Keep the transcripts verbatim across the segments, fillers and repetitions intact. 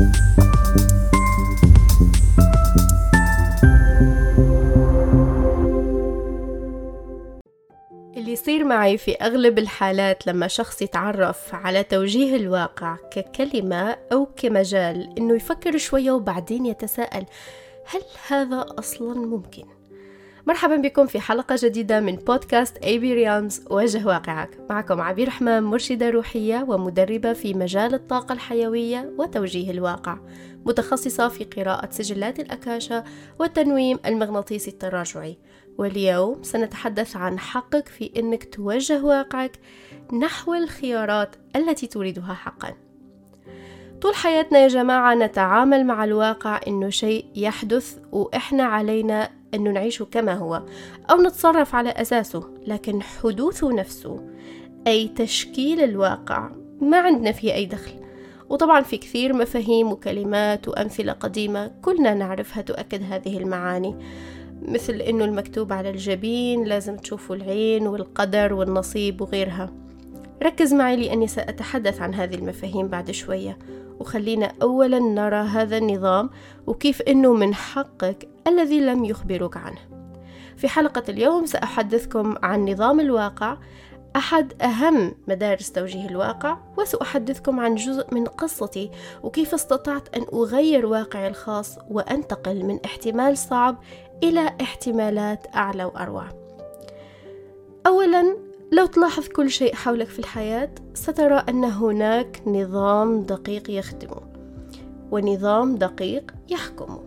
اللي يصير معي في أغلب الحالات لما شخص يتعرف على توجيه الواقع ككلمة أو كمجال إنه يفكر شوية وبعدين يتساءل هل هذا أصلاً ممكن؟ مرحباً بكم في حلقة جديدة من بودكاست أبيريامز واجه واقعك. معكم عبير رحمة، مرشدة روحية ومدربة في مجال الطاقة الحيوية وتوجيه الواقع، متخصصة في قراءة سجلات الأكاشا والتنويم المغناطيسي التراجعي. واليوم سنتحدث عن حقك في أنك توجه واقعك نحو الخيارات التي تريدها حقاً. طول حياتنا يا جماعة نتعامل مع الواقع إنه شيء يحدث وإحنا علينا أنه نعيشه كما هو أو نتصرف على أساسه، لكن حدوثه نفسه أي تشكيل الواقع ما عندنا فيه أي دخل. وطبعا في كثير مفاهيم وكلمات وأمثلة قديمة كلنا نعرفها تؤكد هذه المعاني، مثل إنه المكتوب على الجبين، لازم تشوفوا العين، والقدر والنصيب وغيرها. ركز معي لأني سأتحدث عن هذه المفاهيم بعد شوية، وخلينا أولا نرى هذا النظام وكيف إنه من حقك الذي لم يخبرك عنه. في حلقة اليوم سأحدثكم عن نظام الواقع، أحد أهم مدارس توجيه الواقع، وسأحدثكم عن جزء من قصتي وكيف استطعت أن أغير واقعي الخاص وأنتقل من احتمال صعب إلى احتمالات أعلى وأروع. أولاً، لو تلاحظ كل شيء حولك في الحياة سترى أن هناك نظام دقيق يخدمه ونظام دقيق يحكمه،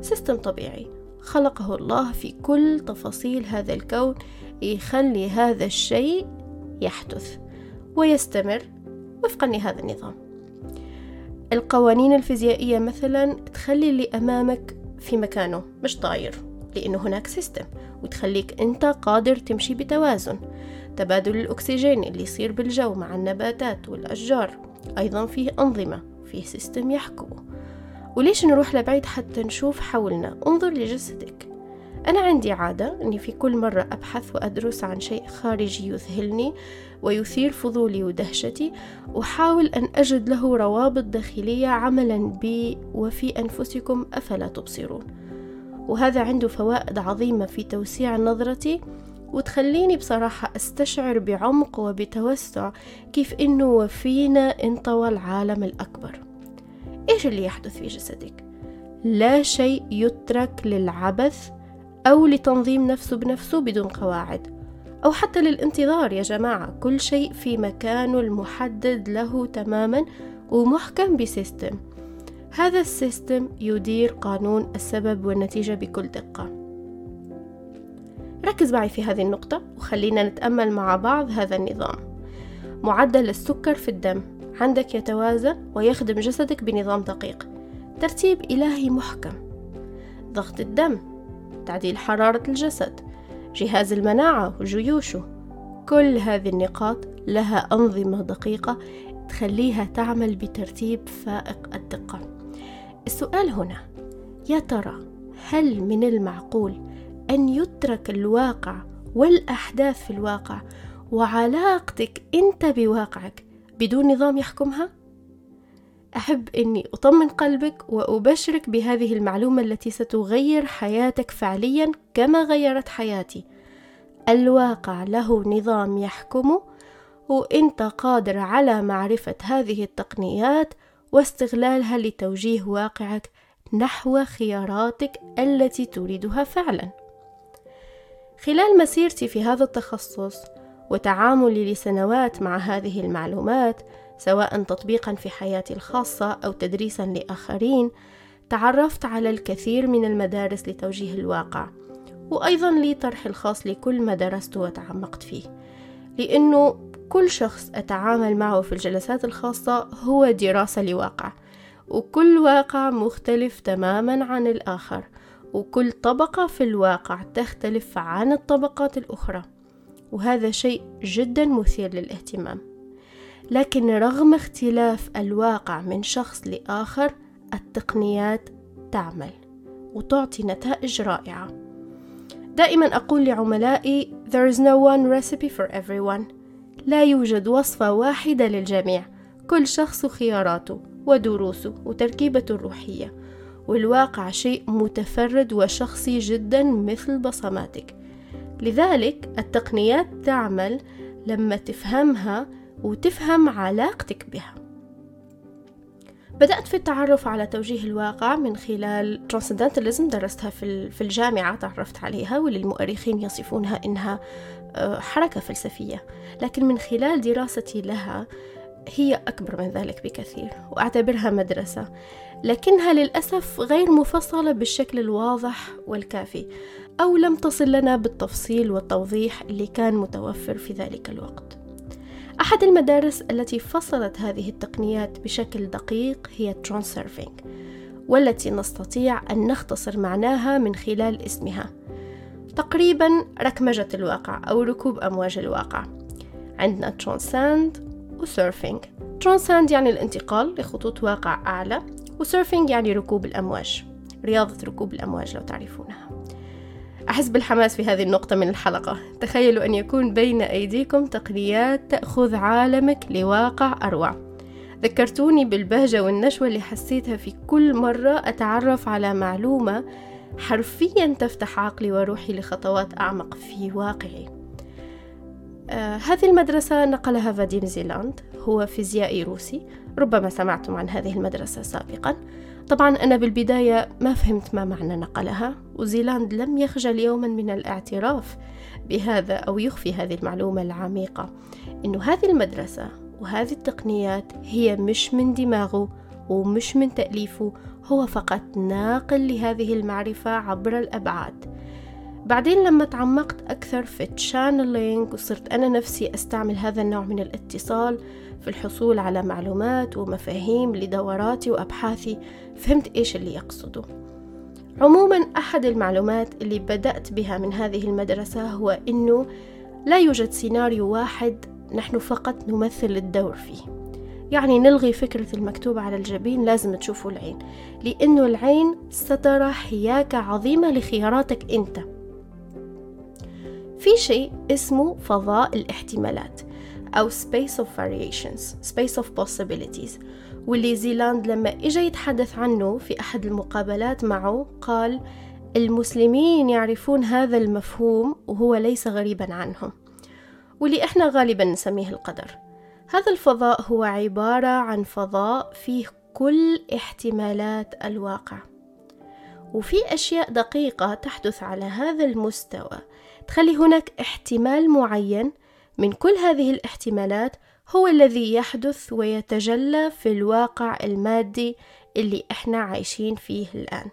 سيستم طبيعي خلقه الله في كل تفاصيل هذا الكون يخلي هذا الشيء يحدث ويستمر وفقا لهذا النظام. القوانين الفيزيائية مثلا تخلي اللي أمامك في مكانه مش طاير لأنه هناك سيستم، وتخليك أنت قادر تمشي بتوازن. تبادل الأكسجين اللي يصير بالجو مع النباتات والأشجار أيضا فيه أنظمة، فيه سيستم يحكمه. وليش نروح لبعيد حتى نشوف حولنا؟ انظر لجسدك. أنا عندي عادة أني في كل مرة أبحث وأدرس عن شيء خارجي يذهلني ويثير فضولي ودهشتي، وحاول أن أجد له روابط داخلية عملا بي وفي أنفسكم أفلا تبصرون. وهذا عنده فوائد عظيمة في توسيع نظرتي، وتخليني بصراحة أستشعر بعمق وبتوسع كيف إنه وفينا انطوى العالم الأكبر. إيش اللي يحدث في جسدك؟ لا شيء يترك للعبث أو لتنظيم نفسه بنفسه بدون قواعد أو حتى للانتظار. يا جماعة كل شيء في مكانه المحدد له تماما ومحكم بسيستم. هذا السيستم يدير قانون السبب والنتيجة بكل دقة. ركز معي في هذه النقطة وخلينا نتأمل مع بعض هذا النظام. معدل السكر في الدم عندك يتوازن ويخدم جسدك بنظام دقيق، ترتيب إلهي محكم. ضغط الدم، تعديل حرارة الجسد، جهاز المناعة وجيوشه، كل هذه النقاط لها أنظمة دقيقة تخليها تعمل بترتيب فائق الدقة. السؤال هنا، يا ترى هل من المعقول أن يترك الواقع والأحداث في الواقع وعلاقتك أنت بواقعك بدون نظام يحكمها؟ أحب أني أطمن قلبك وأبشرك بهذه المعلومة التي ستغير حياتك فعليا كما غيرت حياتي. الواقع له نظام يحكمه، وأنت قادر على معرفة هذه التقنيات واستغلالها لتوجيه واقعك نحو خياراتك التي تريدها فعلا. خلال مسيرتي في هذا التخصص وتعاملي لسنوات مع هذه المعلومات، سواء تطبيقا في حياتي الخاصة أو تدريسا لآخرين، تعرفت على الكثير من المدارس لتوجيه الواقع، وأيضا لي طرح الخاص لكل ما درسته وتعمقت فيه، لأنه كل شخص أتعامل معه في الجلسات الخاصة هو دراسة لواقع، وكل واقع مختلف تماما عن الآخر، وكل طبقة في الواقع تختلف عن الطبقات الأخرى، وهذا شيء جدا مثير للاهتمام. لكن رغم اختلاف الواقع من شخص لآخر، التقنيات تعمل وتعطي نتائج رائعة. دائما أقول لعملائي There is no one recipe for everyone. لا يوجد وصفة واحدة للجميع، كل شخص خياراته ودروسه وتركيبته الروحية، والواقع شيء متفرد وشخصي جدا مثل بصماتك. لذلك التقنيات تعمل لما تفهمها وتفهم علاقتك بها. بدأت في التعرف على توجيه الواقع من خلال ترانسندنتاليزم، درستها في الجامعة، تعرفت عليها وللمؤرخين يصفونها إنها حركة فلسفية، لكن من خلال دراستي لها هي أكبر من ذلك بكثير، وأعتبرها مدرسة، لكنها للأسف غير مفصلة بالشكل الواضح والكافي، أو لم تصل لنا بالتفصيل والتوضيح اللي كان متوفر في ذلك الوقت. أحد المدارس التي فصلت هذه التقنيات بشكل دقيق هي الترانسيرفينج، والتي نستطيع أن نختصر معناها من خلال اسمها، تقريبا ركمجة الواقع أو ركوب أمواج الواقع. عندنا ترانساند وسيرفينج. ترانساند يعني الانتقال لخطوط واقع أعلى، وسيرفينج يعني ركوب الأمواج، رياضة ركوب الأمواج لو تعرفونها. أحس بالحماس في هذه النقطة من الحلقة. تخيلوا أن يكون بين أيديكم تقنيات تأخذ عالمك لواقع أروع. ذكرتوني بالبهجة والنشوة اللي حسيتها في كل مرة أتعرف على معلومة حرفيا تفتح عقلي وروحي لخطوات أعمق في واقعي. آه هذه المدرسة نقلها فاديم زيلاند، هو فيزيائي روسي، ربما سمعتم عن هذه المدرسة سابقا. طبعا أنا بالبداية ما فهمت ما معنى نقلها، وزيلاند لم يخجل يوما من الاعتراف بهذا أو يخفي هذه المعلومة العميقة، إنه هذه المدرسة وهذه التقنيات هي مش من دماغه ومش من تأليفه، هو فقط ناقل لهذه المعرفة عبر الأبعاد. بعدين لما تعمقت أكثر في التشانلينج وصرت أنا نفسي أستعمل هذا النوع من الاتصال في الحصول على معلومات ومفاهيم لدوراتي وأبحاثي، فهمت إيش اللي يقصده. عموما أحد المعلومات اللي بدأت بها من هذه المدرسة هو إنه لا يوجد سيناريو واحد نحن فقط نمثل الدور فيه، يعني نلغي فكرة المكتوب على الجبين لازم تشوفوا العين، لأنه العين سترى حياكة عظيمة لخياراتك أنت. في شيء اسمه فضاء الاحتمالات أو space of variations, space of possibilities، واللي زيلاند لما إجا يتحدث عنه في أحد المقابلات معه قال المسلمين يعرفون هذا المفهوم وهو ليس غريبا عنهم، واللي إحنا غالبا نسميه القدر. هذا الفضاء هو عبارة عن فضاء فيه كل احتمالات الواقع، وفي أشياء دقيقة تحدث على هذا المستوى تخلي هناك احتمال معين من كل هذه الاحتمالات هو الذي يحدث ويتجلى في الواقع المادي اللي احنا عايشين فيه الآن.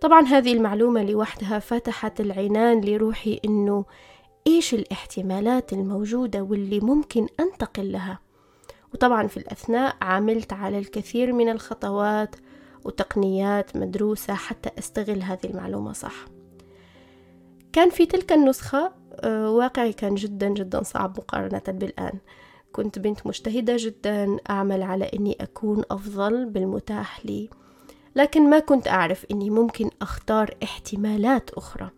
طبعا هذه المعلومة لوحدها فتحت العنان لروحي إنه إيش الاحتمالات الموجودة واللي ممكن أنتقل لها. وطبعا في الأثناء عملت على الكثير من الخطوات وتقنيات مدروسة حتى أستغل هذه المعلومة صح. كان في تلك النسخة واقعي كان جدا جدا صعب مقارنة بالآن. كنت بنت مجتهدة جدا أعمل على أني أكون أفضل بالمتاح لي، لكن ما كنت أعرف أني ممكن أختار احتمالات أخرى.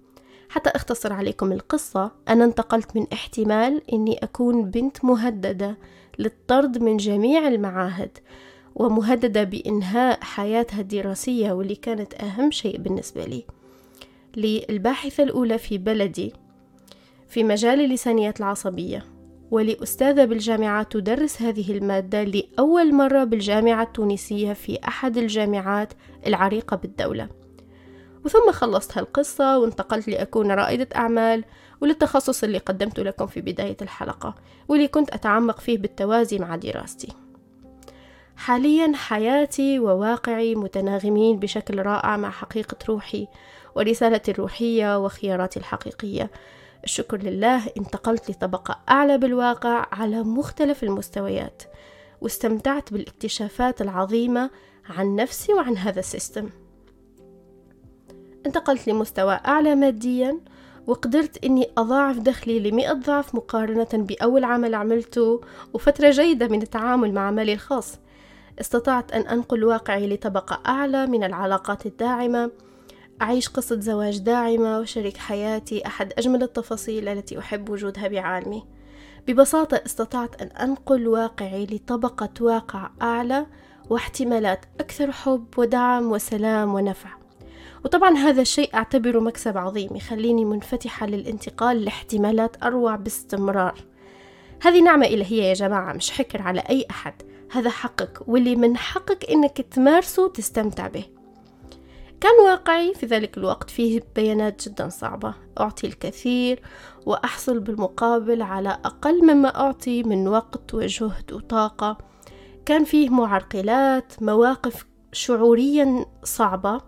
حتى أختصر عليكم القصة، أنا انتقلت من احتمال أني أكون بنت مهددة للطرد من جميع المعاهد ومهددة بإنهاء حياتها الدراسية واللي كانت أهم شيء بالنسبة لي، للباحثة الأولى في بلدي في مجال اللسانيات العصبية، ولأستاذة بالجامعة تدرس هذه المادة لأول مرة بالجامعة التونسية في أحد الجامعات العريقة بالدولة. وثم خلصت هالقصة وانتقلت لأكون رائدة أعمال وللتخصص اللي قدمته لكم في بداية الحلقة واللي كنت أتعمق فيه بالتوازي مع دراستي. حاليا حياتي وواقعي متناغمين بشكل رائع مع حقيقة روحي ورسالتي الروحية وخياراتي الحقيقية. الشكر لله انتقلت لطبقة أعلى بالواقع على مختلف المستويات، واستمتعت بالاكتشافات العظيمة عن نفسي وعن هذا السيستم. انتقلت لمستوى أعلى ماديا، وقدرت أني أضاعف دخلي لمئة ضعف مقارنة بأول عمل عملته، وفترة جيدة من التعامل مع عملي الخاص. استطعت أن أنقل واقعي لطبقة أعلى من العلاقات الداعمة، أعيش قصة زواج داعمة وشريك حياتي أحد أجمل التفاصيل التي أحب وجودها بعالمي. ببساطة استطعت أن أنقل واقعي لطبقة واقع أعلى واحتمالات، أكثر حب ودعم وسلام ونفع. وطبعا هذا الشيء أعتبره مكسب عظيم، يخليني منفتحة للانتقال لاحتمالات أروع باستمرار. هذه نعمة إلهية يا جماعة، مش حكر على أي أحد، هذا حقك، واللي من حقك إنك تمارسه وتستمتع به. كان واقعي في ذلك الوقت فيه بيانات جدا صعبة، أعطي الكثير وأحصل بالمقابل على أقل مما أعطي من وقت وجهد وطاقة. كان فيه معرقلات، مواقف شعوريا صعبة،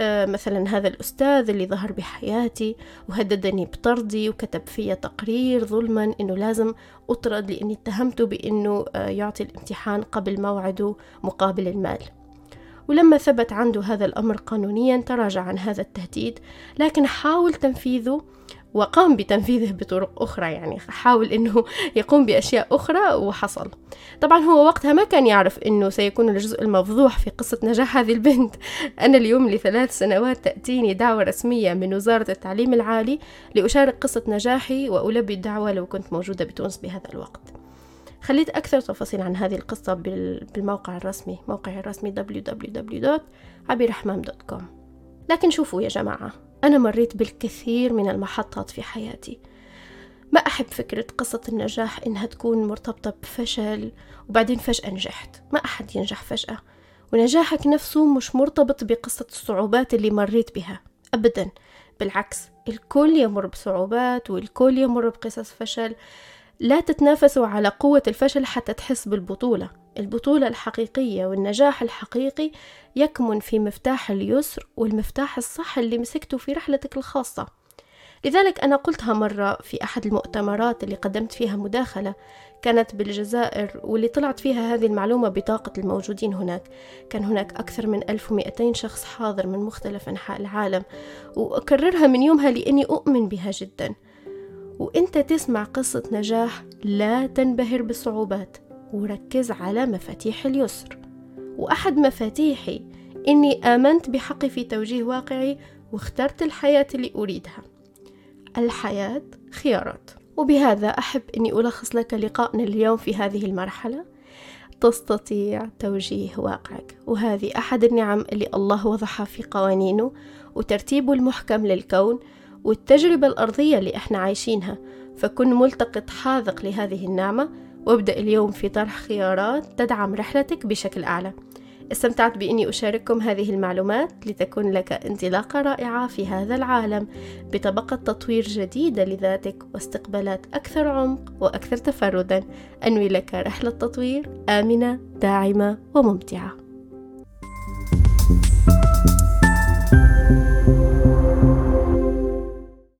أه مثلا هذا الأستاذ اللي ظهر بحياتي وهددني بطردي وكتب فيها تقرير ظلما إنه لازم أطرد لأني اتهمته بإنه أه يعطي الامتحان قبل موعده مقابل المال. ولما ثبت عنده هذا الأمر قانونيا تراجع عن هذا التهديد، لكن حاول تنفيذه وقام بتنفيذه بطرق أخرى، يعني حاول أنه يقوم بأشياء أخرى وحصل. طبعا هو وقتها ما كان يعرف أنه سيكون الجزء المفضوح في قصة نجاح هذه البنت. أنا اليوم لثلاث سنوات تأتيني دعوة رسمية من وزارة التعليم العالي لأشارك قصة نجاحي وألبي الدعوة لو كنت موجودة بتونس بهذا الوقت. خليت أكثر تفاصيل عن هذه القصة بالموقع الرسمي، موقعي الرسمي دبليو دبليو دبليو دوت عبير رحمة دوت كوم. لكن شوفوا يا جماعة، أنا مريت بالكثير من المحطات في حياتي. ما أحب فكرة قصة النجاح إنها تكون مرتبطة بفشل وبعدين فجأة نجحت. ما أحد ينجح فجأة، ونجاحك نفسه مش مرتبط بقصة الصعوبات اللي مريت بها أبدا. بالعكس، الكل يمر بصعوبات والكل يمر بقصص فشل. لا تتنافسوا على قوة الفشل حتى تحس بالبطولة. البطولة الحقيقية والنجاح الحقيقي يكمن في مفتاح اليسر والمفتاح الصح اللي مسكته في رحلتك الخاصة. لذلك أنا قلتها مرة في أحد المؤتمرات اللي قدمت فيها مداخلة، كانت بالجزائر، واللي طلعت فيها هذه المعلومة بطاقة الموجودين هناك. كان هناك أكثر من ألف ومئتين شخص حاضر من مختلف أنحاء العالم، وأكررها من يومها لأني أؤمن بها جداً. وانت تسمع قصة نجاح لا تنبهر بالصعوبات، وركز على مفاتيح اليسر. وأحد مفاتيحي إني آمنت بحقي في توجيه واقعي واخترت الحياة اللي أريدها. الحياة خيارات. وبهذا أحب أني ألخص لك لقاءنا اليوم في هذه المرحلة. تستطيع توجيه واقعك، وهذه أحد النعم اللي الله وضعها في قوانينه وترتيبه المحكم للكون والتجربة الأرضية اللي احنا عايشينها. فكن ملتقط حاذق لهذه النعمة، وابدأ اليوم في طرح خيارات تدعم رحلتك بشكل أعلى. استمتعت بإني أشارككم هذه المعلومات لتكون لك انطلاقة رائعة في هذا العالم بطبقة تطوير جديدة لذاتك واستقبالات أكثر عمق وأكثر تفردا. أنوي لك رحلة تطوير آمنة، داعمة وممتعة.